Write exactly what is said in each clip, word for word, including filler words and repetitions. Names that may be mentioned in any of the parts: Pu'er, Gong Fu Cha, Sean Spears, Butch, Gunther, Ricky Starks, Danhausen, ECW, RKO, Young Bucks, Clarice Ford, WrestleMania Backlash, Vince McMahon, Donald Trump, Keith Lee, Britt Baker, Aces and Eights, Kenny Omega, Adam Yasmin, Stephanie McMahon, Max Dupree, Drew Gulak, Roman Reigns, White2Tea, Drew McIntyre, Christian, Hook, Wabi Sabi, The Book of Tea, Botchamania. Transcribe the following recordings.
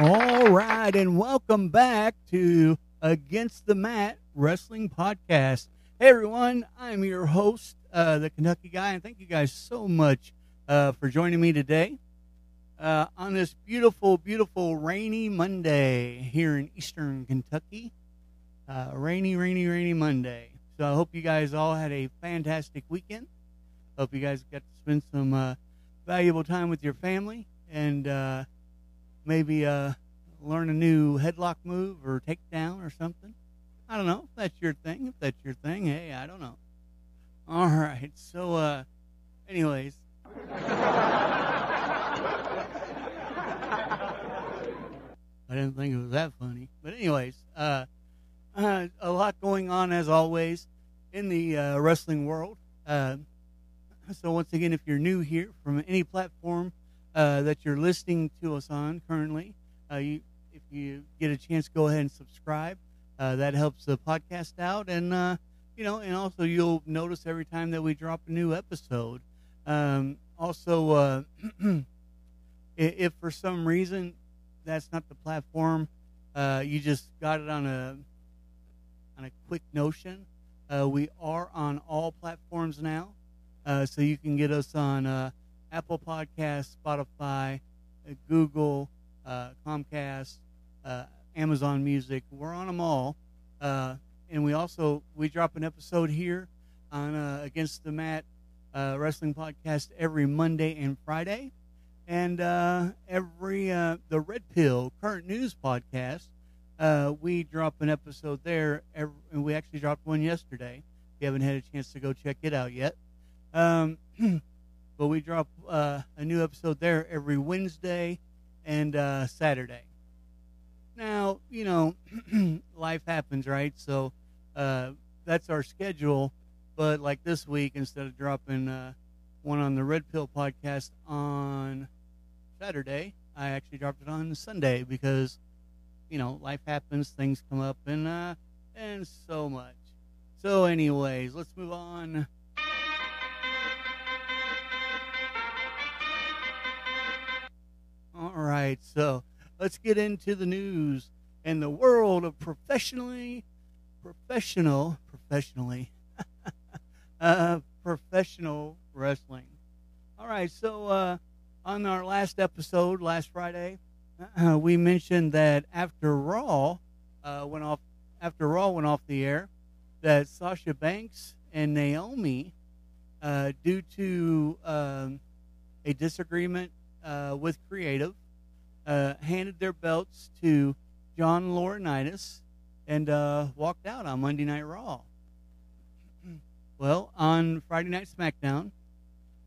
All right, and welcome back to Against the Mat Wrestling Podcast. Hey, everyone, I'm your host, uh, the Kentucky Guy, and thank you guys so much uh, for joining me today uh, on this beautiful, beautiful rainy Monday here in Eastern Kentucky. Uh, rainy, rainy, rainy Monday. So I hope you guys all had a fantastic weekend. Hope you guys got to spend some uh, valuable time with your family and uh, maybe uh, learn a new headlock move or takedown or something. I don't know if that's your thing. If that's your thing, hey, I don't know. All right. So, uh, anyways. I didn't think it was that funny. But anyways, uh, uh, a lot going on, as always, in the uh, wrestling world. Uh, So once again, if you're new here from any platform uh, that you're listening to us on currently, uh, you, if you get a chance, go ahead and subscribe. Uh, that helps the podcast out. And, uh, you know, and also you'll notice every time that we drop a new episode. Um, also, uh, if for some reason that's not the platform, uh, you just got it on a, on a quick notion, uh, we are on all platforms now. Uh, so you can get us on uh, Apple Podcasts, Spotify, uh, Google, uh, Comcast, uh, Amazon Music. We're on them all. Uh, and we also, we drop an episode here on uh, Against the Mat uh, Wrestling Podcast every Monday and Friday. And uh, every, uh, the Red Pill Current News Podcast, uh, we drop an episode there. Every, and we actually dropped one yesterday. If you haven't had a chance to go check it out yet. Um, but we drop uh, a new episode there every Wednesday and uh, Saturday. Now, you know, life happens, right? So uh, that's our schedule. But like this week, instead of dropping uh, one on the Red Pill podcast on Saturday, I actually dropped it on Sunday because, you know, life happens, things come up, and uh, and so much. So anyways, let's move on. All right, so let's get into the news and the world of professionally, professional, professionally, uh, professional wrestling. All right, so uh, on our last episode, last Friday, uh, we mentioned that after Raw uh, went off, after Raw went off the air, that Sasha Banks and Naomi, uh, due to um, a disagreement. Uh, with creative, uh, handed their belts to John Laurinaitis and uh, walked out on Monday Night Raw. Well, on Friday Night SmackDown,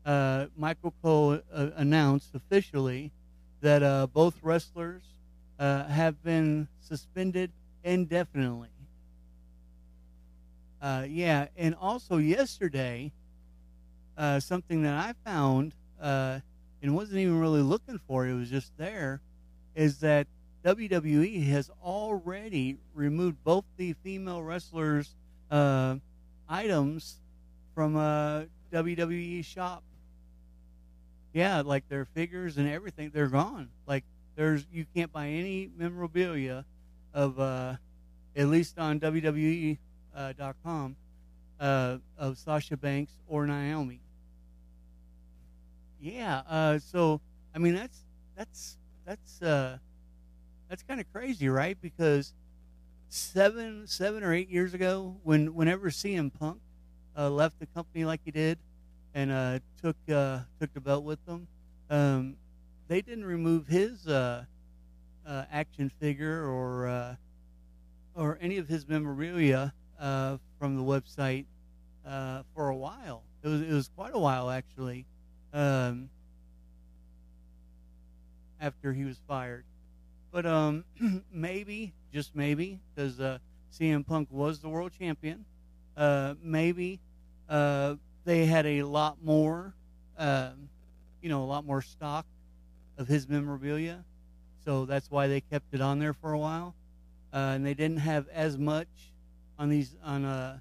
uh, Michael Cole uh, announced officially that uh, both wrestlers uh, have been suspended indefinitely. Uh, yeah, and also yesterday, uh, something that I found uh, and wasn't even really looking for, it was just there, is that W W E has already removed both the female wrestlers' uh, items from a W W E shop. Yeah, like their figures and everything, they're gone. Like, there's you can't buy any memorabilia of, uh, at least on W W E dot com, uh, uh, of Sasha Banks or Naomi. Yeah, uh, so I mean that's that's that's uh, that's kind of crazy, right? Because seven seven or eight years ago, when whenever C M Punk uh, left the company like he did, and uh, took uh, took the belt with them, um, they didn't remove his uh, uh, action figure or uh, or any of his memorabilia uh, from the website uh, for a while. It was it was quite a while actually. Um, after he was fired, but um, maybe just maybe because uh, C M Punk was the world champion, uh, maybe uh, they had a lot more, uh, you know, a lot more stock of his memorabilia, so that's why they kept it on there for a while, uh, and they didn't have as much on these on uh,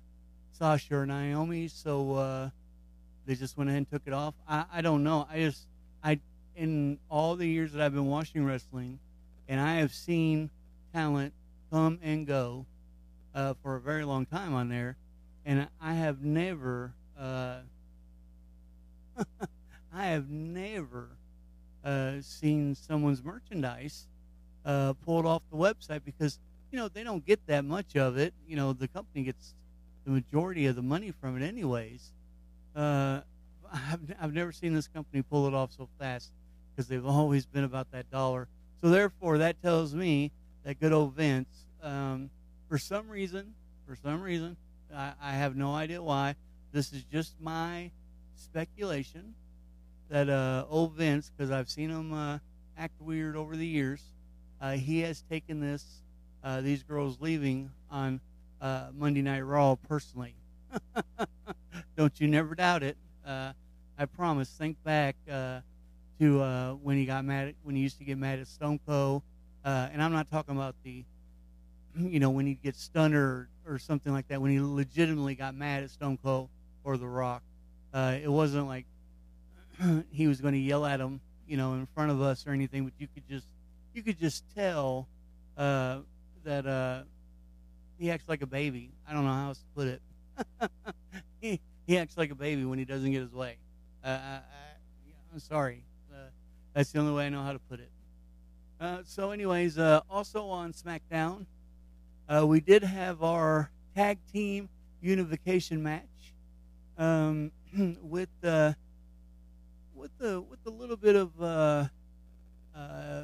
Sasha or Naomi, so. Uh, They just went ahead and took it off. I, I don't know. I just, I in all the years that I've been watching wrestling And I have seen talent come and go uh, for a very long time on there. And I have never, uh, I have never uh, seen someone's merchandise uh, pulled off the website because, you know, they don't get that much of it. You know, the company gets the majority of the money from it anyways. Uh, I've, I've never seen this company pull it off so fast because they've always been about that dollar. So, therefore, that tells me that good old Vince, um, for some reason, for some reason, I, I have no idea why. This is just my speculation that uh, old Vince, because I've seen him uh, act weird over the years, uh, he has taken this, uh, these girls leaving on uh, Monday Night Raw personally. Don't you never doubt it. Uh, I promise. Think back uh, to uh, when he got mad at, when he used to get mad at Stone Cold, uh, and I'm not talking about the, you know, when he'd get stunned or, or something like that. When he legitimately got mad at Stone Cold or The Rock, uh, it wasn't like he was going to yell at him, you know, in front of us or anything. But you could just you could just tell uh, that uh, he acts like a baby. I don't know how else to put it. he, He acts like a baby when he doesn't get his way. Uh, I, I, I'm sorry. Uh, that's the only way I know how to put it. Uh, so anyways, uh, also on SmackDown, uh, we did have our tag team unification match um, with, uh, with, the, with a little bit of uh, uh,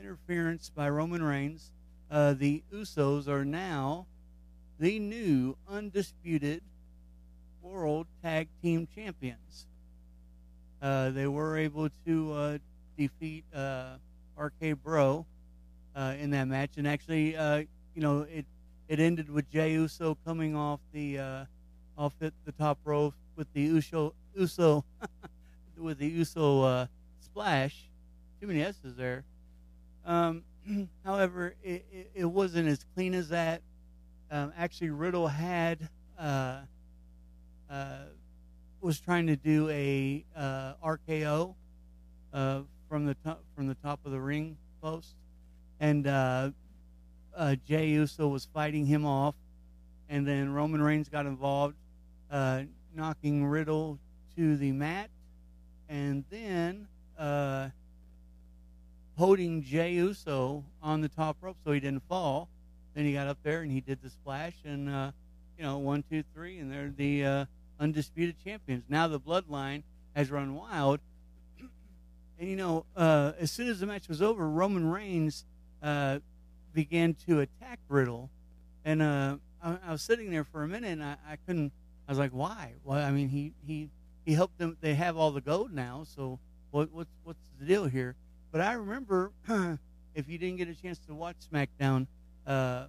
interference by Roman Reigns. Uh, the Usos are now the new undisputed World Tag Team Champions. Uh, they were able to uh, defeat uh, R K Bro uh, in that match, and actually, uh, you know, it it ended with Jey Uso coming off the uh, off the, the top rope with the Uso Uso with the Uso uh, splash. Too many S's there. Um, however, it, it it wasn't as clean as that. Um, actually, Riddle had. Uh, Uh, was trying to do a uh, R K O uh, from the top, from the top of the ring post, and uh, uh, Jey Uso was fighting him off, and then Roman Reigns got involved, uh, knocking Riddle to the mat, and then uh, holding Jey Uso on the top rope so he didn't fall. Then he got up there and he did the splash, and uh, you know, one, two, three, and they're the uh, undisputed champions. Now the bloodline has run wild. And, you know, uh, as soon as the match was over, Roman Reigns uh, began to attack Riddle. And uh, I, I was sitting there for a minute, and I, I couldn't. I was like, why? Well, I mean, he, he, he helped them. They have all the gold now, so what, what's, what's the deal here? But I remember, if you didn't get a chance to watch SmackDown uh,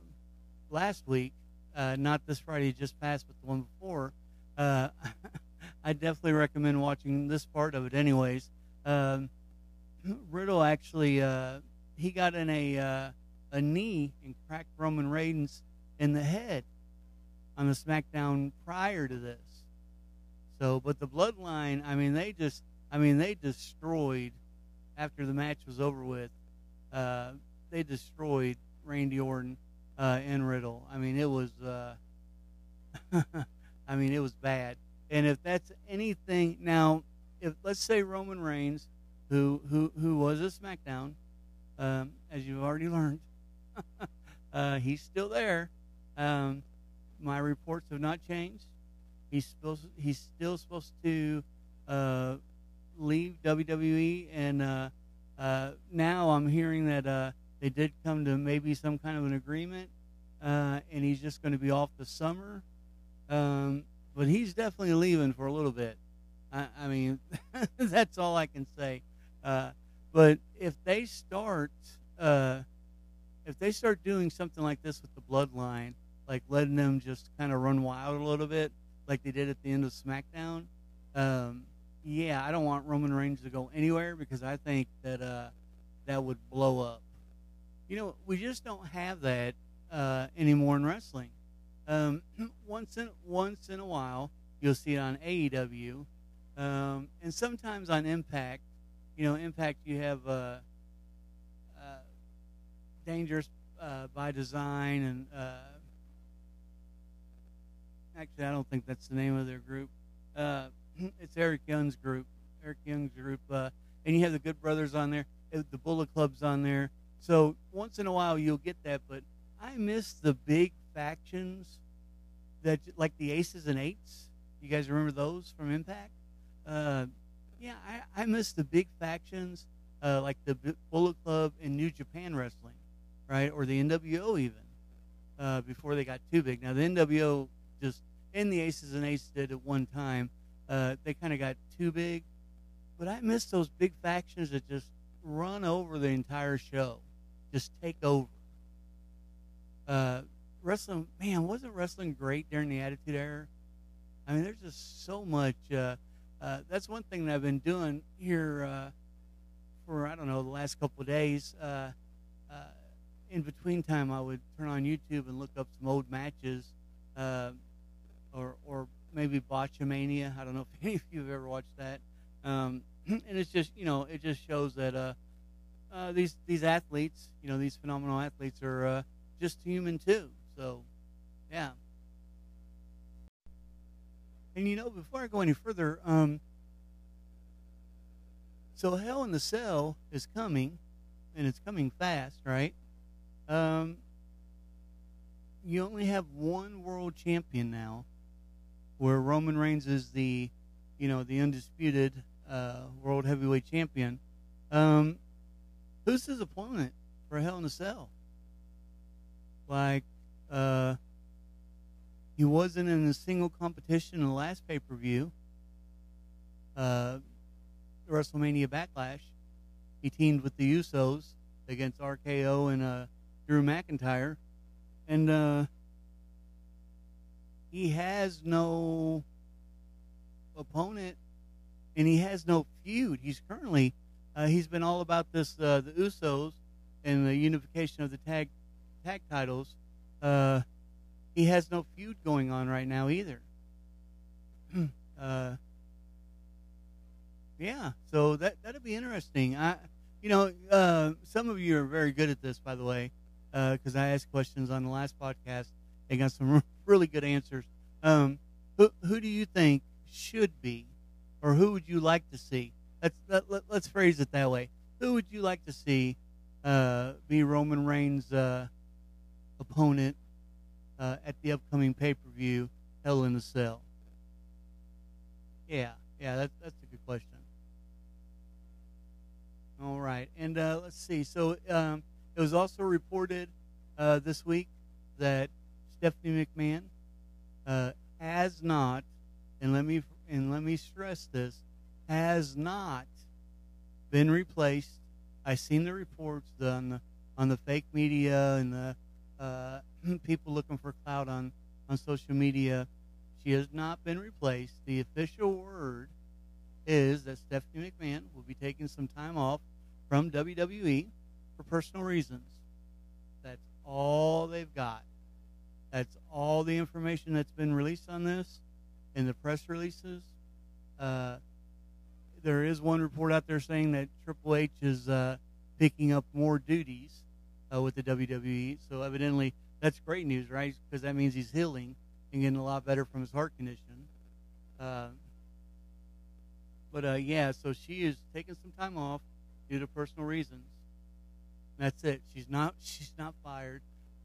last week, Uh, not this Friday just passed, but the one before, uh, I definitely recommend watching this part of it anyways. Um, Riddle actually, uh, he got in a uh, a knee and cracked Roman Reigns in the head on the SmackDown prior to this. So, but the Bloodline, I mean, they just, I mean, they destroyed, after the match was over with, uh, they destroyed Randy Orton. Uh, and Riddle. I mean, it was. Uh, I mean, it was bad. And if that's anything, now, if let's say Roman Reigns, who who who was a SmackDown, um, as you've already learned, uh, he's still there. Um, my reports have not changed. He's supposed. He's still supposed to uh, leave W W E, and uh, uh, now I'm hearing that. Uh, They did come to maybe some kind of an agreement, uh, and he's just going to be off the summer. Um, but he's definitely leaving for a little bit. I, I mean, that's all I can say. Uh, but if they start, uh, if they start doing something like this with the bloodline, like letting them just kind of run wild a little bit, like they did at the end of SmackDown, um, yeah, I don't want Roman Reigns to go anywhere because I think that uh, that would blow up. You know, we just don't have that uh, anymore in wrestling. Um, once in once in a while, you'll see it on A E W, um, and sometimes on Impact. You know, Impact, you have uh, uh, Dangerous uh, by Design, and uh, actually, I don't think that's the name of their group. Uh, it's Eric Young's group. Eric Young's group, uh, and you have the Good Brothers on there. The Bullet Club's on there. So once in a while you'll get that, but I miss the big factions that, like the Aces and Eights. You guys remember those from Impact? Uh, yeah, I, I miss the big factions uh, like the B- Bullet Club and New Japan Wrestling, right? Or the N W O even, uh, before they got too big. Now, the N W O just, and the Aces and Eights did at one time. Uh, they kind of got too big. But I miss those big factions that just run over the entire show, just take over. Uh, wrestling, man, wasn't wrestling great during the Attitude Era? I mean, there's just so much. Uh, uh, that's one thing that I've been doing here uh, for, I don't know, the last couple of days. Uh, uh, in between time, I would turn on YouTube and look up some old matches, uh, or or maybe Botchamania. I don't know if any of you have ever watched that. Um, and it's just, you know, it just shows that uh, uh, these these athletes, you know, these phenomenal athletes are uh, just human too. So, yeah. And, you know, before I go any further, um, so Hell in the Cell is coming, and it's coming fast, right? Um, you only have one world champion now, where Roman Reigns is the, you know, the undisputed uh, world heavyweight champion. Um, who's his opponent for Hell in a Cell? Like, uh... he wasn't in a single competition in the last pay-per-view, uh, WrestleMania Backlash. He teamed with the Usos against R K O and uh, Drew McIntyre. And uh, he has no opponent, and he has no feud. He's currently, uh, he's been all about this, uh, the Usos and the unification of the tag, tag titles. Uh, He has no feud going on right now either. uh, yeah, so that that'll be interesting. I, you know, uh, some of you are very good at this, by the way, because uh, I asked questions on the last podcast and got some really good answers. Um, who who do you think should be, or who would you like to see? Let's let, let, let's phrase it that way. Who would you like to see uh, be Roman Reigns' uh, opponent? Uh, at the upcoming pay-per-view, Hell in a Cell. Yeah, yeah, that's that's a good question. All right, and uh, let's see. So um, it was also reported uh, this week that Stephanie McMahon uh, has not, and let me and let me stress this, has not been replaced. I've seen the reports on the on the fake media and the. Uh, people looking for clout on, on social media. She has not been replaced. The official word is that Stephanie McMahon will be taking some time off from W W E for personal reasons. That's all they've got. That's all the information that's been released on this in the press releases. Uh, there is one report out there saying that Triple H is uh, picking up more duties Uh, with the W W E, so evidently that's great news, right? Because that means he's healing and getting a lot better from his heart condition. Uh, but uh, yeah, so she is taking some time off due to personal reasons. And that's it. She's not. She's not fired.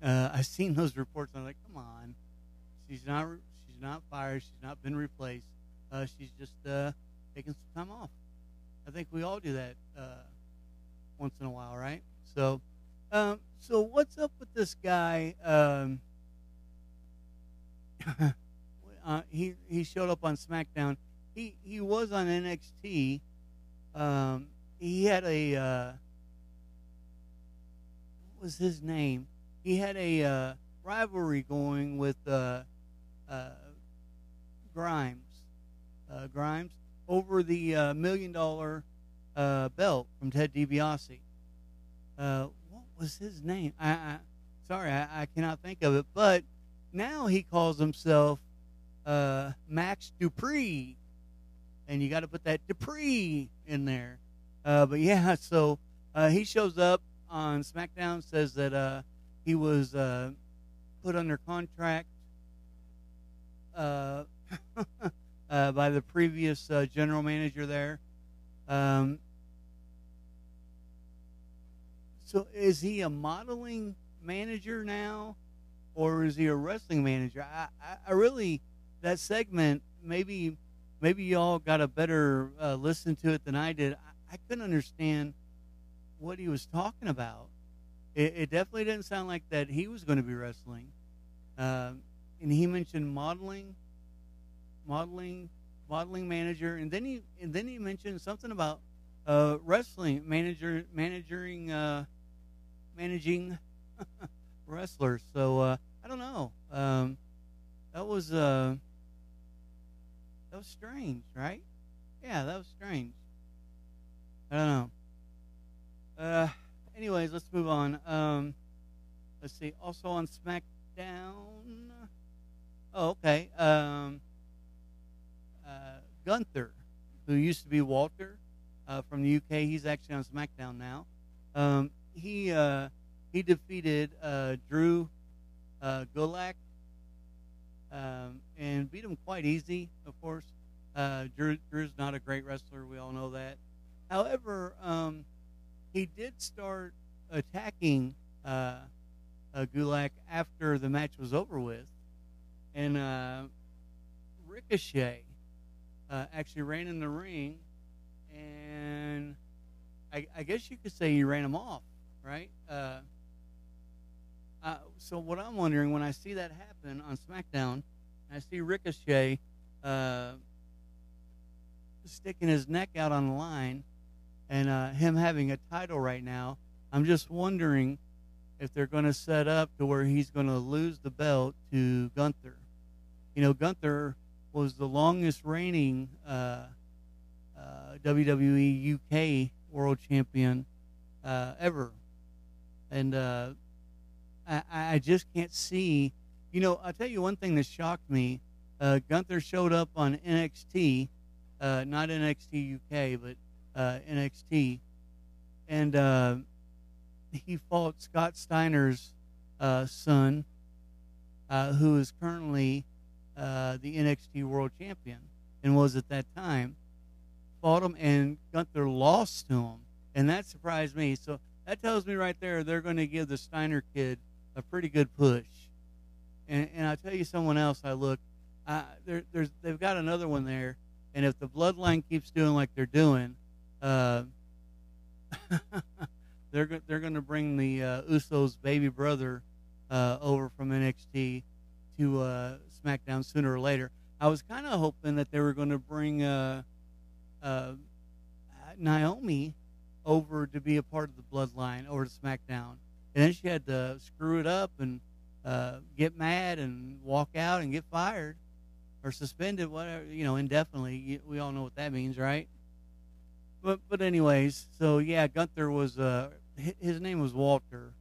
Uh, I've seen those reports. And I'm like, come on. She's not. She's not fired. She's not been replaced. Uh, she's just uh, taking some time off. I think we all do that uh, once in a while, right? So. Um, so what's up with this guy? Um, uh, he he showed up on SmackDown. He he was on N X T. Um, he had a uh, what was his name? He had a uh, rivalry going with uh, uh, Grimes. Uh, Grimes over the uh, million dollar uh, belt from Ted DiBiase. Uh, was his name? I, I sorry, I, I cannot think of it. But now he calls himself uh, Max Dupree, and you got to put that Dupree in there. Uh, but yeah, so uh, he shows up on SmackDown says that uh, he was uh, put under contract uh, uh, by the previous uh, general manager there. Um, so is he a modeling manager now, or is he a wrestling manager? I, I, I really, that segment, maybe maybe y'all got a better uh, listen to it than I did. I, I couldn't understand what he was talking about. It, it definitely didn't sound like that he was going to be wrestling. Um, and he mentioned modeling, modeling, modeling manager, and then he and then he mentioned something about uh, wrestling manager, managing, uh, managing wrestlers. So uh, I don't know. Um, that was uh, that was strange, right? Yeah, that was strange. I don't know. Uh, anyways, let's move on. Um, let's see. Also on SmackDown. Oh, okay. Um, uh, Gunther, who used to be Walter, uh, from the U K, he's actually on SmackDown now. Um, he uh, he defeated uh, Drew uh, Gulak um, and beat him quite easy. Of course, uh, Drew Drew's not a great wrestler. We all know that. However, um. He did start attacking uh, uh, Gulak after the match was over with. And uh, Ricochet uh, actually ran in the ring. And I, I guess you could say he ran him off, right? Uh, I, so what I'm wondering, when I see that happen on SmackDown, I see Ricochet uh, sticking his neck out on the line, and uh, him having a title right now, I'm just wondering if they're going to set up to where he's going to lose the belt to Gunther. You know, Gunther was the longest reigning uh, uh, W W E U K world champion uh, ever. And uh, I, I just can't see. You know, I'll tell you one thing that shocked me. Uh, Gunther showed up on N X T, uh, not N X T U K, but Uh, N X T, and uh, he fought Scott Steiner's uh, son, uh, who is currently uh, the N X T world champion and was at that time. Fought him, and Gunther lost to him, and that surprised me. So that tells me right there they're going to give the Steiner kid a pretty good push. And, and I'll tell you, someone else I look, I, there, there's, they've got another one there, and if the bloodline keeps doing like they're doing, Uh, they're go- they're going to bring the uh, Usos' baby brother uh, over from N X T to uh, SmackDown sooner or later. I was kind of hoping that they were going to bring uh, uh, Naomi over to be a part of the Bloodline over to SmackDown, and then she had to screw it up and uh, get mad and walk out and get fired or suspended, whatever, you know, indefinitely. We all know what that means, right? But but anyways, so yeah, Gunther was uh his name was Walter,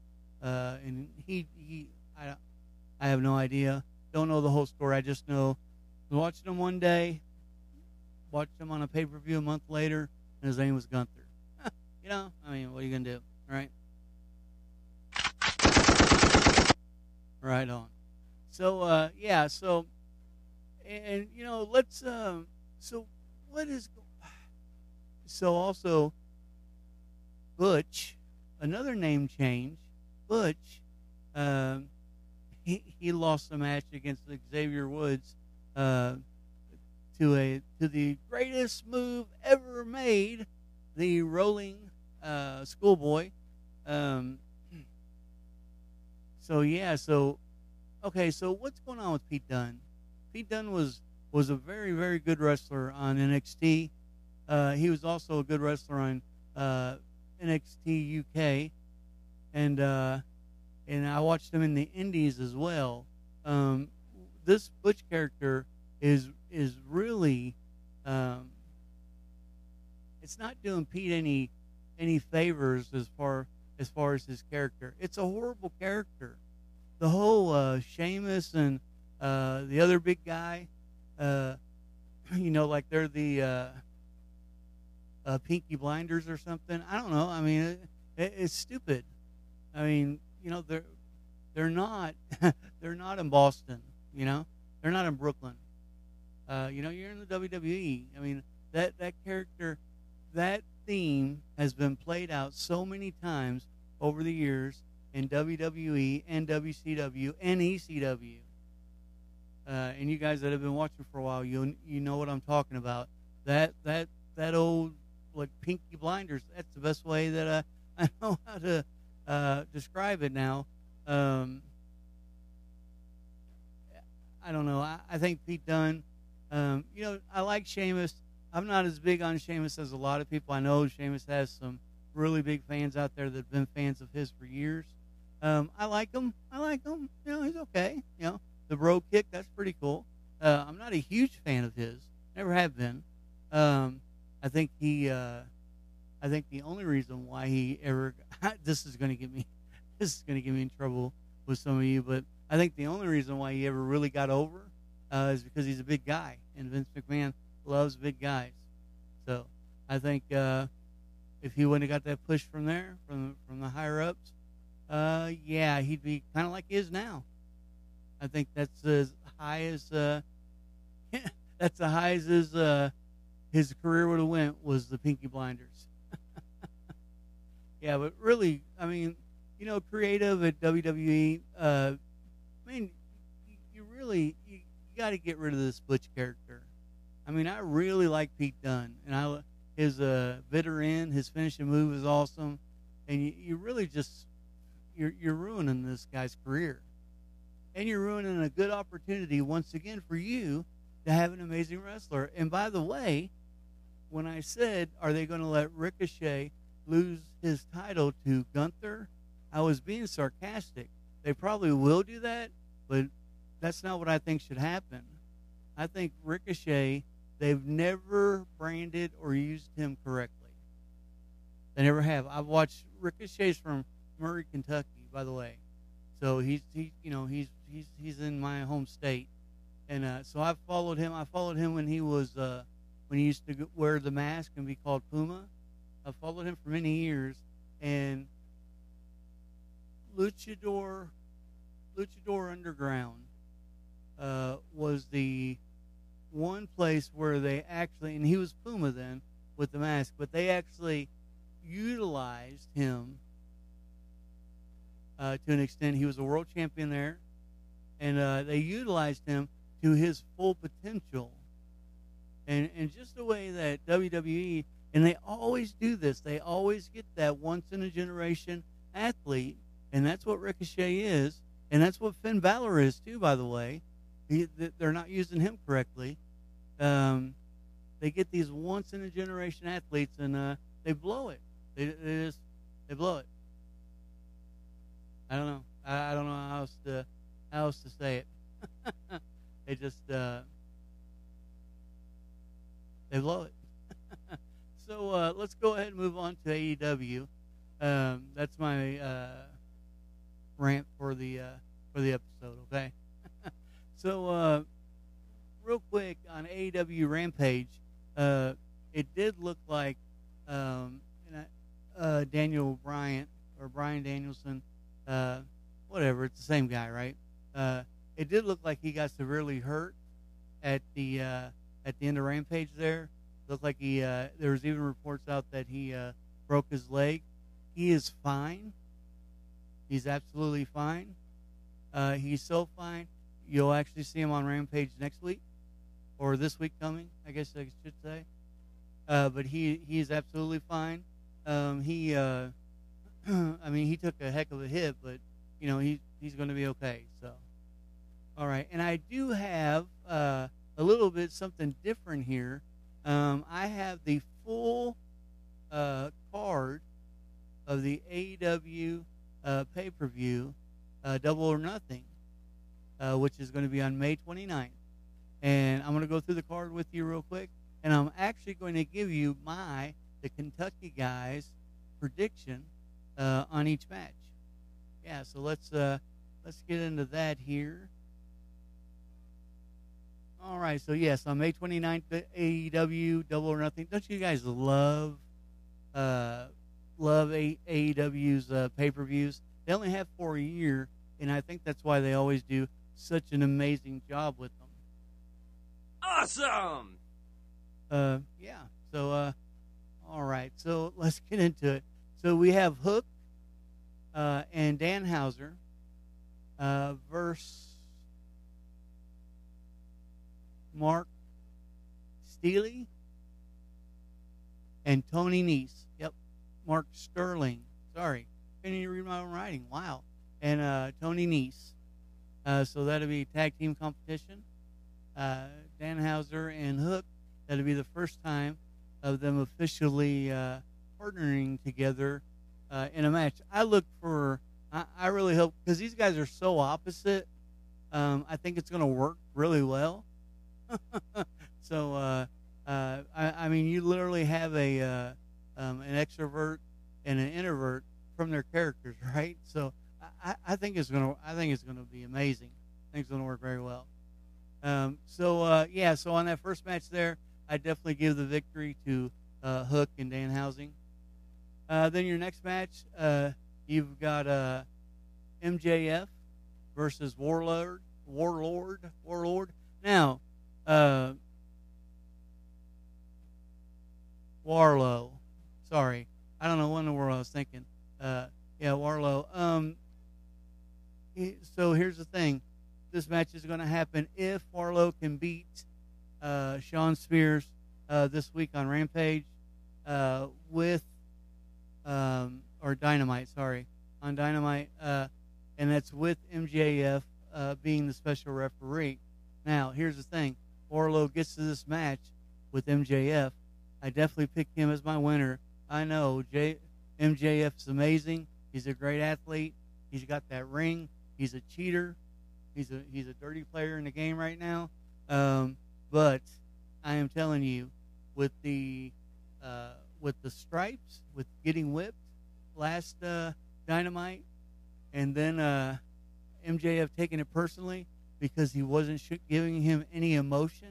uh and he he I I have no idea, don't know the whole story. I just know I watched him one day, watched him on a pay per view a month later, and his name was Gunther. You know, I mean, what are you gonna do, right? Right on. So uh yeah, so and, and you know let's um so what is going. So also, Butch, another name change. Butch, um, he he lost a match against Xavier Woods uh, to a to the greatest move ever made, the rolling uh, schoolboy. Um, so yeah, so okay, so what's going on with Pete Dunne? Pete Dunne was was a very very good wrestler on N X T. Uh, he was also a good wrestler on uh, N X T U K, and uh, and I watched him in the Indies as well. Um, this Butch character is is really um, it's not doing Pete any any favors as far as far as his character. It's a horrible character. The whole uh, Sheamus and uh, the other big guy, uh, you know, like they're the uh, Uh, Pinky Blinders or something. I don't know. I mean, it, it, it's stupid. I mean, you know, they're they're not they're not in Boston, you know, they're not in Brooklyn. Uh, you know, you're in the W W E. I mean, that that character, that theme has been played out so many times over the years in W W E and W C W and E C W. Uh, and you guys that have been watching for a while, you you know what I'm talking about. That that that old like Pinky Blinders. That's the best way that I I know how to uh, describe it now. Um, I don't know. I, I think Pete Dunne. Um, you know, I like Sheamus. I'm not as big on Sheamus as a lot of people. I know Sheamus has some really big fans out there that have been fans of his for years. Um, I like him. I like him. You know, he's okay. You know. The bro kick, that's pretty cool. Uh, I'm not a huge fan of his. Never have been. Um, I think he, uh, I think the only reason why he ever, this is going to get me, this is going to get me in trouble with some of you, but I think the only reason why he ever really got over uh, is because he's a big guy, and Vince McMahon loves big guys. So I think uh, if he wouldn't have got that push from there, from, from the higher ups, uh, yeah, he'd be kind of like he is now. I think that's as high as uh, that's the highest as uh, his career would have went was the Pinky Blinders. Yeah, but really, I mean, you know, creative at W W E. Uh, I mean, you, you really you, you got to get rid of this Butch character. I mean, I really like Pete Dunne, and I his uh, bitter end, his finishing move is awesome, and you, you really just you're you're ruining this guy's career. And you're ruining a good opportunity once again for you to have an amazing wrestler. And by the way, when I said, are they going to let Ricochet lose his title to Gunther? I was being sarcastic. They probably will do that, but that's not what I think should happen. I think Ricochet, they've never branded or used him correctly. They never have. I've watched Ricochet's from Murray, Kentucky, by the way. So he's, he, you know, he's, He's he's in my home state, and uh, so I followed him. I followed him when he was uh, when he used to wear the mask and be called Puma. I followed him for many years, and Luchador Luchador Underground uh, was the one place where they actually, and he was Puma then with the mask, but they actually utilized him uh, to an extent. He was a world champion there. And uh, they utilized him to his full potential. And and just the way that W W E, and they always do this, they always get that once-in-a-generation athlete, and that's what Ricochet is, and that's what Finn Balor is too, by the way. He, they're not using him correctly. Um, they get these once-in-a-generation athletes, and uh, they blow it. They, they just they blow it. I don't know. I, I don't know how else to... How else to say it? They just uh, they blow it. So uh, let's go ahead and move on to A E W. Um, that's my uh, rant for the uh, for the episode. Okay. So uh, real quick on A E W Rampage, uh, it did look like um, uh, Daniel Bryant or Bryan Danielson, uh, whatever. It's the same guy, right? Uh, it did look like he got severely hurt at the uh, at the end of Rampage. There looked like he uh, there was even reports out that he uh, broke his leg. He is fine. He's absolutely fine. Uh, he's so fine. You'll actually see him on Rampage next week or this week coming, I guess I should say. Uh, but he he is absolutely fine. Um, he uh, I mean he took a heck of a hit, but you know he he's going to be okay. So. All right, and I do have uh, a little bit something different here. Um, I have the full uh, card of the A E W uh, pay-per-view, uh, Double or Nothing, uh, which is going to be on May twenty-ninth. And I'm going to go through the card with you real quick, and I'm actually going to give you my, the Kentucky guy's prediction uh, on each match. Yeah, so let's... Uh, Let's get into that here. All right, so yes, on May twenty-ninth, A E W Double or Nothing. Don't you guys love, uh, love A E W's uh, pay-per-views? They only have for a year, and I think that's why they always do such an amazing job with them. Awesome! Uh, yeah, so, uh, all right, so let's get into it. So we have Hook uh, and Danhausen uh, versus Mark Steele and Tony Nese. Yep, Mark Sterling. Sorry, couldn't even read my own writing. Wow. And uh, Tony Nese. Uh, so that'll be tag team competition. Uh, Danhausen and Hook. That'll be the first time of them officially uh, partnering together uh, in a match. I look for. I, I really hope, because these guys are so opposite. Um, I think it's going to work really well. So, uh, uh, I, I mean, you literally have a uh, um, an extrovert and an introvert from their characters, right? So, I, I think it's gonna, I think it's gonna be amazing. I think it's gonna work very well. Um, so, uh, yeah. So on that first match there, I definitely give the victory to uh, Hook and Danhausen. Uh, then your next match, uh, you've got uh, M J F versus Warlord, Warlord, Warlord. Now. Uh, Wardlow. Sorry. I don't know what in the world I was thinking. Uh, yeah, Wardlow. Um, so here's the thing. This match is going to happen if Wardlow can beat uh, Sean Spears uh, this week on Rampage uh, with, um, or Dynamite, sorry, on Dynamite. Uh, and that's with M J F uh, being the special referee. Now, here's the thing. Wardlow gets to this match with M J F. I definitely picked him as my winner. I know J- M J F is amazing. He's a great athlete. He's got that ring. He's a cheater. He's a he's a dirty player in the game right now. Um, but I am telling you, with the uh, with the stripes, with getting whipped last uh, Dynamite, and then uh, M J F taking it personally because he wasn't sh- giving him any emotion.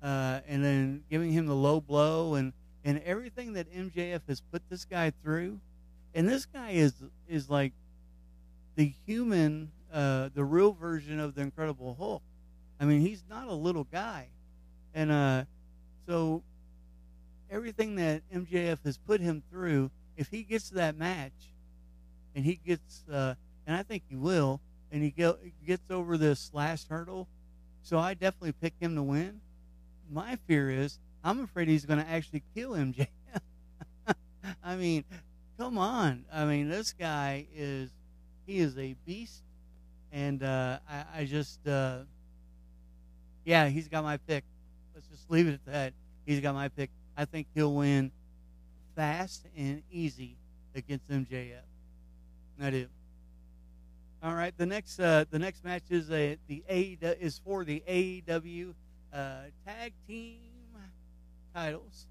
Uh, and then giving him the low blow and, and everything that M J F has put this guy through. And this guy is is like the human, uh, the real version of the Incredible Hulk. I mean, he's not a little guy. And uh, so everything that M J F has put him through, if he gets to that match and he gets, uh, and I think he will, and he go, gets over this last hurdle, so I definitely pick him to win. My fear is I'm afraid he's going to actually kill M J F. I mean, come on. I mean, this guy is, he is a beast. And uh, I, I just, uh, yeah, he's got my pick. Let's just leave it at that. He's got my pick. I think he'll win fast and easy against M J F. I do. All right. The next, uh, the next match is a, the A is for the A E W Uh, tag team titles,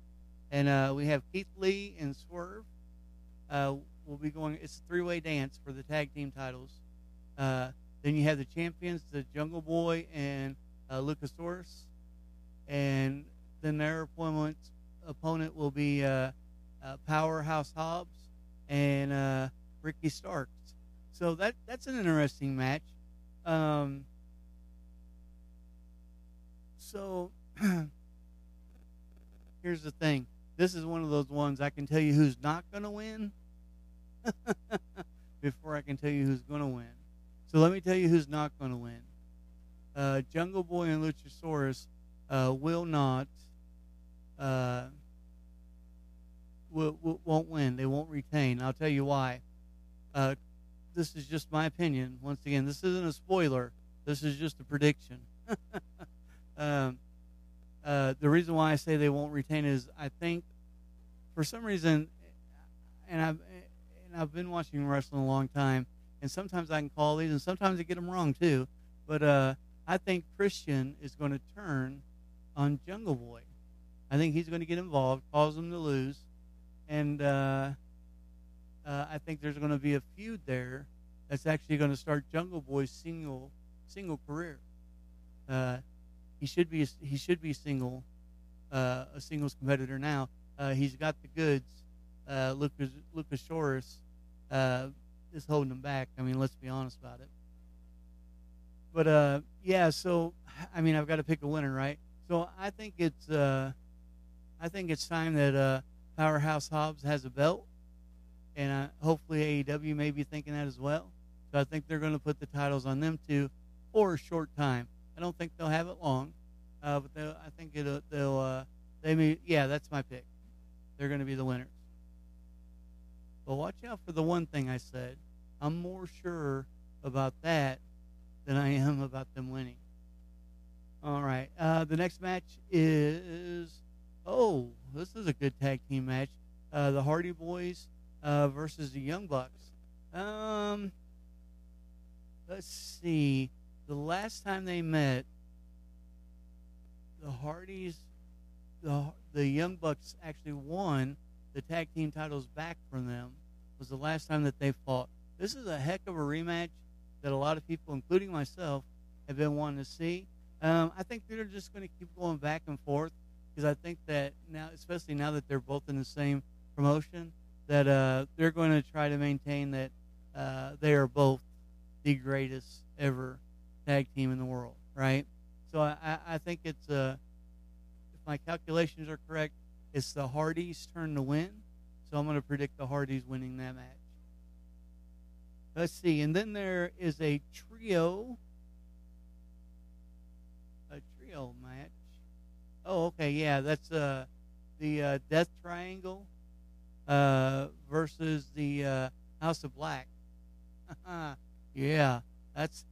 and uh, we have Keith Lee and Swerve. Uh, we'll be going. It's a three-way dance for the tag team titles. Uh, then you have the champions, the Jungle Boy and uh, Luchasaurus, and then their opponent opponent will be uh, uh, Powerhouse Hobbs and uh, Ricky Starks. So that that's an interesting match. Um, So, here's the thing. This is one of those ones I can tell you who's not going to win before I can tell you who's going to win. So let me tell you who's not going to win. Uh, Jungle Boy and Luchasaurus uh, will not, uh, will, will, won't win. They won't retain. I'll tell you why. Uh, this is just my opinion. Once again, this isn't a spoiler. This is just a prediction. Um, uh, the reason why I say they won't retain is I think for some reason, and I've, and I've been watching wrestling a long time, and sometimes I can call these and sometimes I get them wrong too. But, uh, I think Christian is going to turn on Jungle Boy. I think he's going to get involved, cause him to lose. And, uh, uh, I think there's going to be a feud there that's actually going to start Jungle Boy's single, single career. Uh, He should be he should be single, uh, a singles competitor now. Uh, he's got the goods, uh, Lucas Luchasaurus, uh, is holding them back. I mean, let's be honest about it. But, uh, yeah, so, I mean, I've got to pick a winner, right? So I think it's uh, I think it's time that uh, Powerhouse Hobbs has a belt, and uh, hopefully A E W may be thinking that as well. So I think they're going to put the titles on them, too, for a short time. I don't think they'll have it long, uh, but I think it'll, they'll uh, – they may, yeah, that's my pick. They're going to be the winners. But watch out for the one thing I said. I'm more sure about that than I am about them winning. All right. Uh, the next match is – oh, this is a good tag team match. Uh, the Hardy Boys uh, versus the Young Bucks. Um, let's see. The last time they met, the Hardys the, – the Young Bucks actually won the tag team titles back from them. It was the last time that they fought. This is a heck of a rematch that a lot of people, including myself, have been wanting to see. Um, I think they're just going to keep going back and forth because I think that now, especially now that they're both in the same promotion, that uh, they're going to try to maintain that uh, they are both the greatest ever tag team in the world, right? So I, I think it's, uh, if my calculations are correct, it's the Hardys' turn to win. So I'm going to predict the Hardys winning that match. Let's see. And then there is a trio. Old match. Oh, okay, yeah, that's uh, the uh, Death Triangle uh, versus the uh, House of Black. Yeah, that's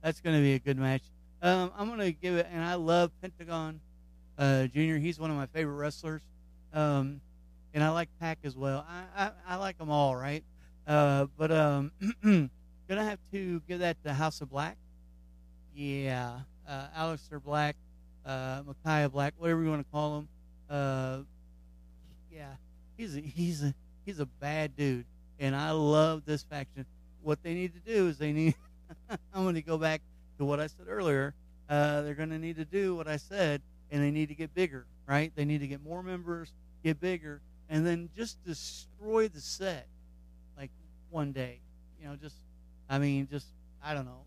that's going to be a good match. Um, I'm going to give it, and I love Pentagon uh, Junior He's one of my favorite wrestlers, um, and I like Pac as well. I, I, I like them all, right? Uh, but um, going to have to give that to House of Black. Yeah. Uh, Aleister Black, uh, Micaiah Black, whatever you want to call him. Uh, yeah, he's a, he's a, he's a bad dude, and I love this faction. What they need to do is they need. I'm going to go back to what I said earlier. Uh, they're going to need to do what I said, and they need to get bigger, right? They need to get more members, get bigger, and then just destroy the set, like one day. You know, just I mean, just I don't know.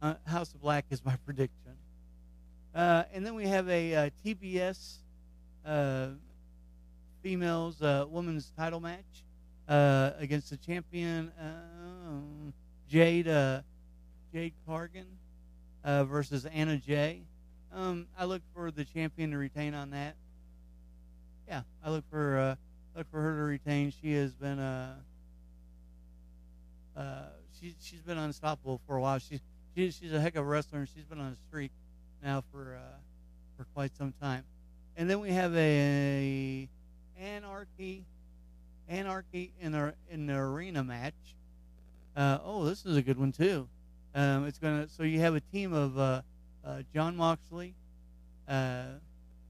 Uh, House of Black is my prediction. Uh, and then we have a uh, T B S uh, females uh, women's title match uh, against the champion uh, Jade uh, Jade Cargan uh, versus Anna Jay. Um, I look for the champion to retain on that. Yeah, I look for uh, look for her to retain. She has been uh, uh, she she's been unstoppable for a while. She's She's a heck of a wrestler, and she's been on a streak now for uh, for quite some time. And then we have a, a anarchy, anarchy in the in the arena match. Uh, oh, this is a good one too. Um, it's gonna so you have a team of uh, uh, John Moxley, uh,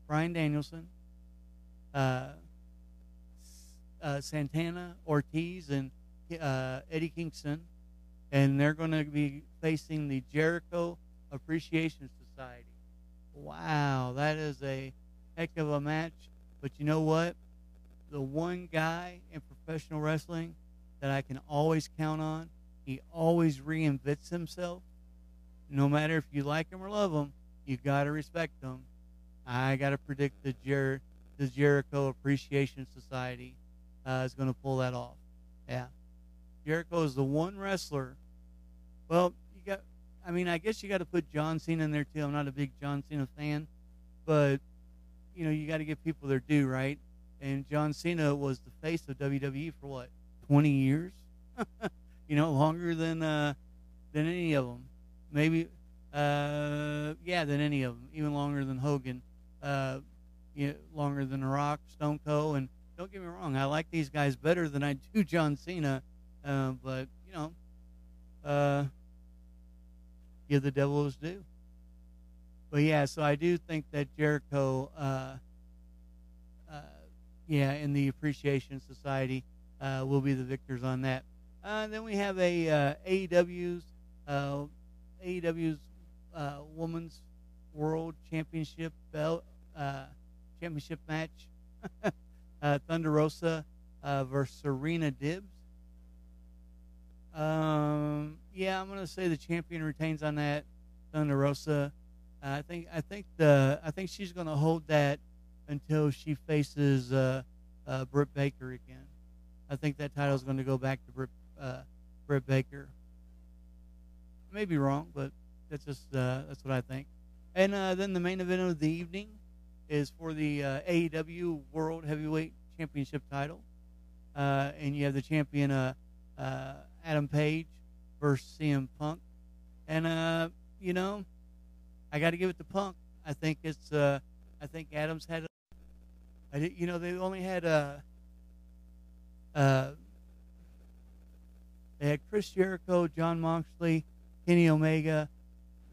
Bryan Danielson, uh, uh, Santana Ortiz, and uh, Eddie Kingston, and they're going to be facing the Jericho Appreciation Society. Wow, that is a heck of a match. But you know what? The one guy in professional wrestling that I can always count on, he always reinvents himself. No matter if you like him or love him, you've got to respect him. I got to predict the, Jer- the Jericho Appreciation Society uh, is going to pull that off. Yeah. Jericho is the one wrestler. Well, you got, I mean, I guess you got to put John Cena in there too. I'm not a big John Cena fan, but you know, you got to give people their due, right? And John Cena was the face of W W E for what, twenty years? You know, longer than uh, than any of them. Maybe, uh, yeah, than any of them. Even longer than Hogan. Uh, you know, longer than The Rock, Stone Cold, and don't get me wrong, I like these guys better than I do John Cena. Uh, but you know, uh, give the devil his due. But yeah, so I do think that Jericho, uh, uh, yeah, in the Appreciation Society, uh, will be the victors on that. Uh, and then we have a uh, AEW's uh, AEW's uh, Women's World Championship belt uh, championship match. uh, Thunder Rosa uh, versus Serena Dibs. Um, yeah, I'm gonna say the champion retains on that. Thunder Rosa. Uh, I think I think the I think she's gonna hold that until she faces uh, uh, Britt Baker again. I think that title's gonna go back to Britt uh, Britt Baker. I may be wrong, but that's just uh, that's what I think. And uh, then the main event of the evening is for the uh, A E W World Heavyweight Championship title, uh, and you have the champion uh, uh, Adam Page versus C M Punk. And uh, you know, I got to give it to Punk. I think it's uh, I think Adam's had, I did, you know, they only had uh, uh, they had Chris Jericho, John Moxley, Kenny Omega,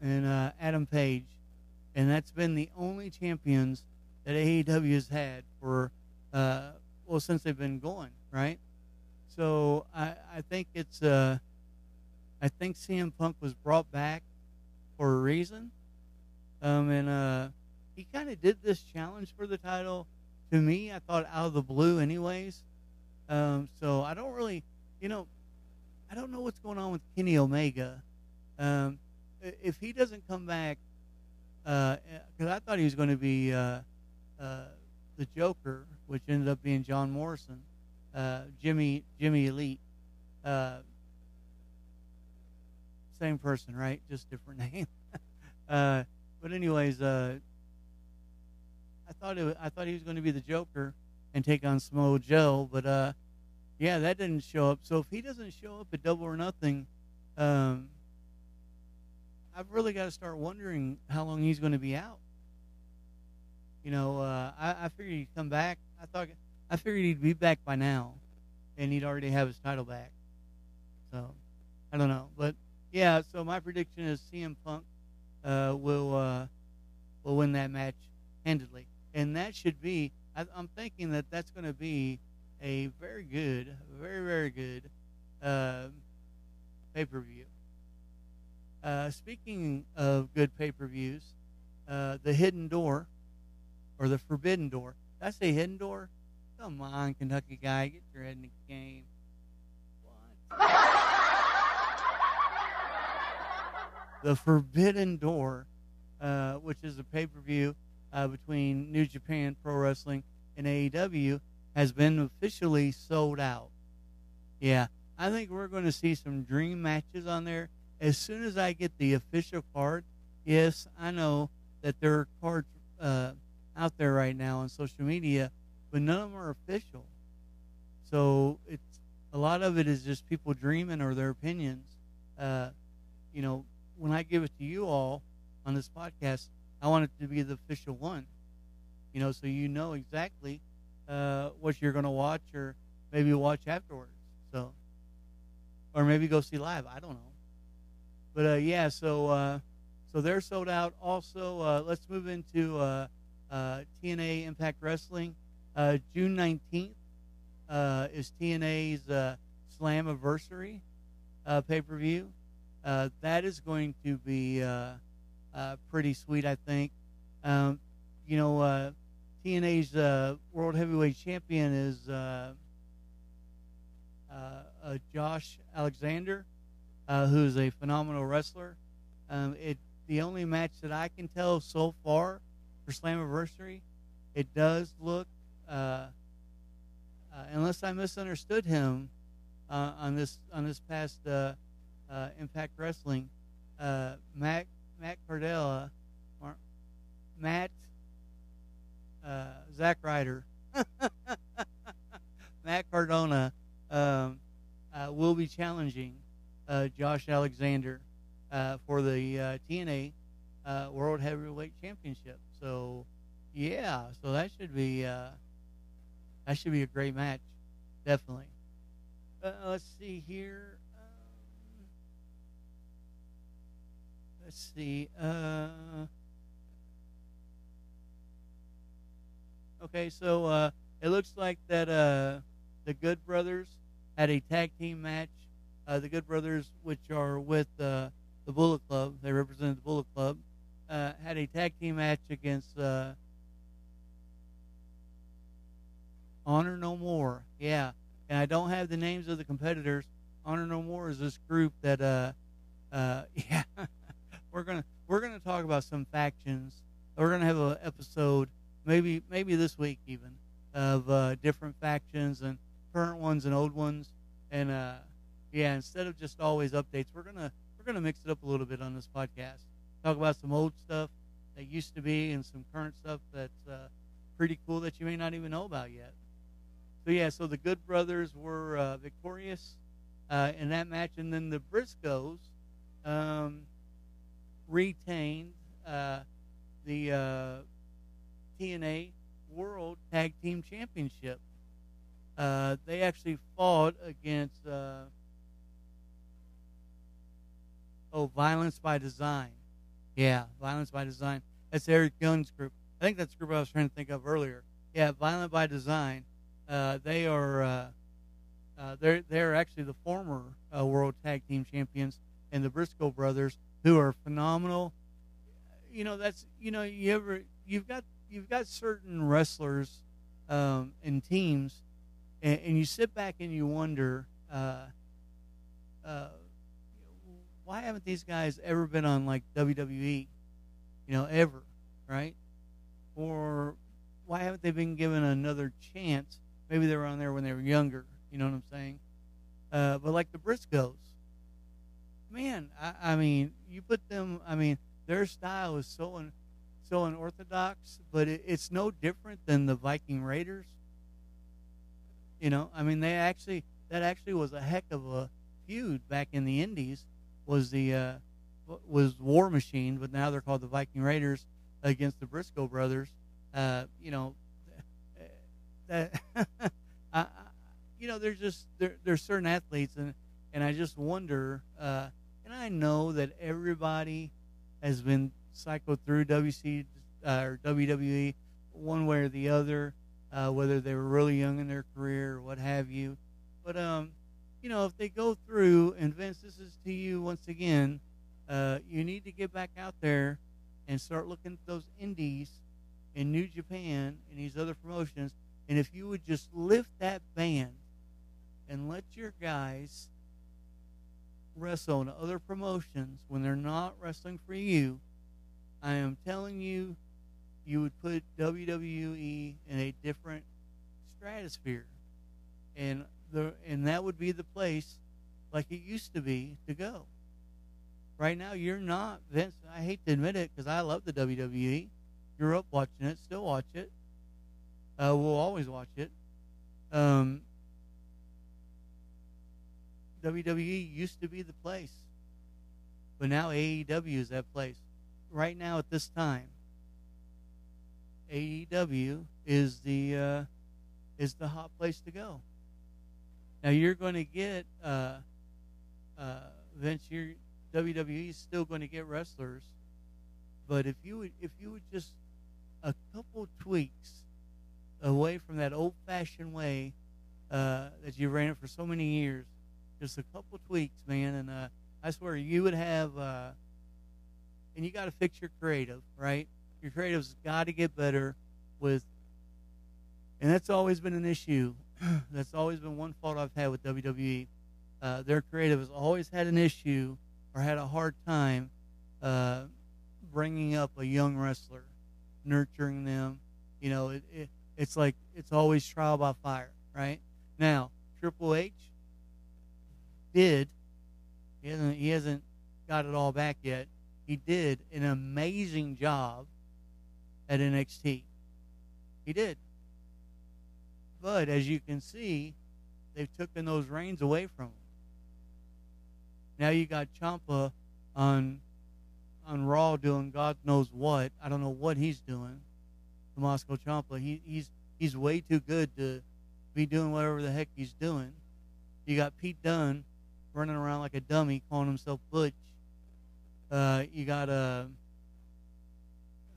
and uh, Adam Page. And that's been the only champions that A E W has had for, uh, well, since they've been going, right? So I, I think it's, uh, I think C M Punk was brought back for a reason. Um, and uh, he kind of did this challenge for the title, to me, I thought, out of the blue anyways. Um, so I don't really, you know, I don't know what's going on with Kenny Omega. Um, if he doesn't come back, because uh, I thought he was going to be uh, uh, the Joker, which ended up being John Morrison, uh, Jimmy Jimmy Elite, uh, same person, right? Just different name. uh, but anyways, uh, I thought it, I thought he was going to be the Joker and take on Samoa Joe, but uh, yeah, that didn't show up. So if he doesn't show up at Double or Nothing, um, I've really got to start wondering how long he's going to be out. You know, uh, I, I figured he'd come back. I thought I figured he'd be back by now, and he'd already have his title back. So I don't know, but yeah. So my prediction is C M Punk uh, will uh, will win that match handedly, and that should be. I, I'm thinking that that's going to be a very good, very very good uh, pay-per-view. Uh, speaking of good pay-per-views, uh, the Hidden Door, or the Forbidden Door. Did I say Hidden Door? Come on, Kentucky guy, get your head in the game. What? The Forbidden Door, uh, which is a pay-per-view uh, between New Japan Pro Wrestling and A E W, has been officially sold out. Yeah, I think we're going to see some dream matches on there. As soon as I get the official card, yes, I know that there are cards uh, out there right now on social media, but none of them are official. So it's a lot of it is just people dreaming or their opinions. Uh, you know, when I give it to you all on this podcast, I want it to be the official one. You know, so you know exactly uh, what you're going to watch or maybe watch afterwards. So, or maybe go see live. I don't know. But, uh, yeah, so uh, so they're sold out. Also, uh, let's move into uh, uh, T N A Impact Wrestling. Uh, June nineteenth uh, is T N A's uh, Slammiversary uh, pay-per-view. Uh, that is going to be uh, uh, pretty sweet, I think. Um, you know, uh, T N A's uh, World Heavyweight Champion is uh, uh, uh, Josh Alexander. Uh, who's a phenomenal wrestler. Um, it the only match that I can tell so far for Slammiversary, it does look, uh, uh, unless I misunderstood him uh, on this on this past uh, uh, Impact Wrestling, uh, Matt Matt Cardella, Mar- Matt uh, Zack Ryder, Matt Cardona um, uh, will be challenging Uh, Josh Alexander uh, for the uh, T N A uh, World Heavyweight Championship. So, yeah, so that should be uh, that should be a great match, definitely. Uh, let's see here. Um, let's see. Uh, okay, so uh, it looks like that uh, the Good Brothers had a tag team match. Uh, the Good Brothers, which are with uh, the Bullet Club, they represented the Bullet Club, uh, had a tag team match against uh, Honor No More. Yeah, and I don't have the names of the competitors Honor No More is this group that, uh, uh, yeah, we're gonna we're gonna talk about some factions. We're gonna have an episode, maybe maybe this week even, of uh, different factions and current ones and old ones. And uh, yeah, instead of just always updates, we're gonna we're gonna mix it up a little bit on this podcast. Talk about some old stuff that used to be and some current stuff that's uh, pretty cool that you may not even know about yet. So yeah, so the Good Brothers were uh, victorious uh, in that match, and then the Briscoes um, retained uh, the uh, T N A World Tag Team Championship. Uh, they actually fought against uh, oh, Violence by Design. Yeah, Violence by Design. That's Eric Gunn's group. I think that's the group I was trying to think of earlier. Yeah, Violent by Design. Uh, they are uh, uh, they're they're actually the former uh, World Tag Team Champions, and the Briscoe Brothers, who are phenomenal. You know, that's you know you ever you've got you've got certain wrestlers um, and teams, and, and you sit back and you wonder uh, uh, why haven't these guys ever been on like W W E, you know, ever, right? Or why haven't they been given another chance? Maybe they were on there when they were younger. You know what I'm saying? Uh, but like the Briscoes, man, I, I mean, you put them, I mean, their style is so un, so unorthodox, but it, it's no different than the Viking Raiders. You know, I mean, they actually, that actually was a heck of a feud back in the Indies, was the, uh, was War Machine, but now they're called the Viking Raiders, against the Briscoe Brothers. Uh, you know, that I, you know, there's just there, there's certain athletes, and and I just wonder, uh, and I know that everybody has been cycled through W C uh, or W W E one way or the other, uh, whether they were really young in their career or what have you. But um, you know, if they go through, and Vince, this is to you once again, uh, you need to get back out there and start looking at those indies in New Japan and these other promotions. And if you would just lift that band and let your guys wrestle in other promotions when they're not wrestling for you, I am telling you, you would put W W E in a different stratosphere. And the and that would be the place, like it used to be, to go. Right now, you're not, Vince, I hate to admit it because I love the W W E. You're up watching it, still watch it. Uh, we'll always watch it. Um, W W E used to be the place, but now A E W is that place. Right now, at this time, A E W is the uh, is the hot place to go. Now you're going to get uh, uh, Vince. You're W W E is still going to get wrestlers, but if you would, if you would just a couple tweaks away from that old-fashioned way uh, that you ran it for so many years, just a couple tweaks, man, and uh, I swear you would have. Uh, and you got to fix your creative, right? Your creative's got to get better with, and that's always been an issue. That's always been one fault I've had with W W E. Uh, their creative has always had an issue. Or had a hard time uh, bringing up a young wrestler, nurturing them. You know, it, it it's like it's always trial by fire, right? Now, Triple H did. He hasn't, he hasn't got it all back yet. He did an amazing job at N X T. He did. But as you can see, they've taken those reins away from him. Now you got Ciampa on on Raw doing God knows what. I don't know what he's doing. Tommaso Ciampa, he he's he's way too good to be doing whatever the heck he's doing. You got Pete Dunne running around like a dummy, calling himself Butch. Uh, you got a,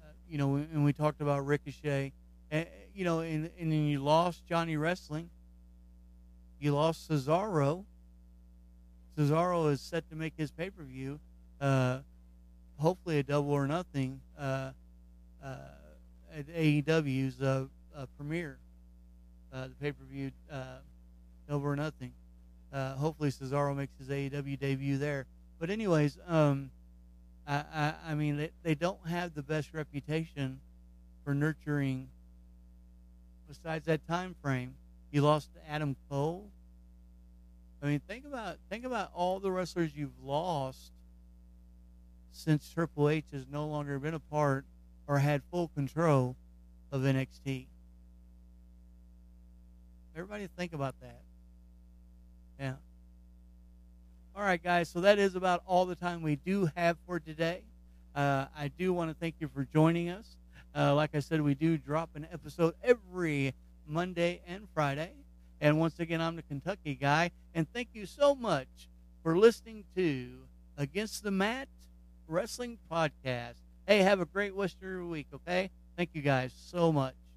uh, you know, and we talked about Ricochet, and, you know, and and then you lost Johnny Wrestling. You lost Cesaro. Cesaro is set to make his pay-per-view, uh, hopefully a Double or Nothing uh, uh, at A E W's uh, uh, premiere, uh, the pay-per-view uh, Double or Nothing. Uh, hopefully Cesaro makes his A E W debut there. But anyways, um, I, I, I mean, they, they don't have the best reputation for nurturing. Besides that time frame, you lost to Adam Cole. I mean, think about think about all the wrestlers you've lost since Triple H has no longer been a part or had full control of N X T. Everybody think about that. Yeah. All right, guys, so that is about all the time we do have for today. Uh, I do want to thank you for joining us. Uh, like I said, we do drop an episode every Monday and Friday. And once again, I'm the Kentucky guy. And thank you so much for listening to Against the Mat Wrestling Podcast. Hey, have a great Western week, okay? Thank you guys so much.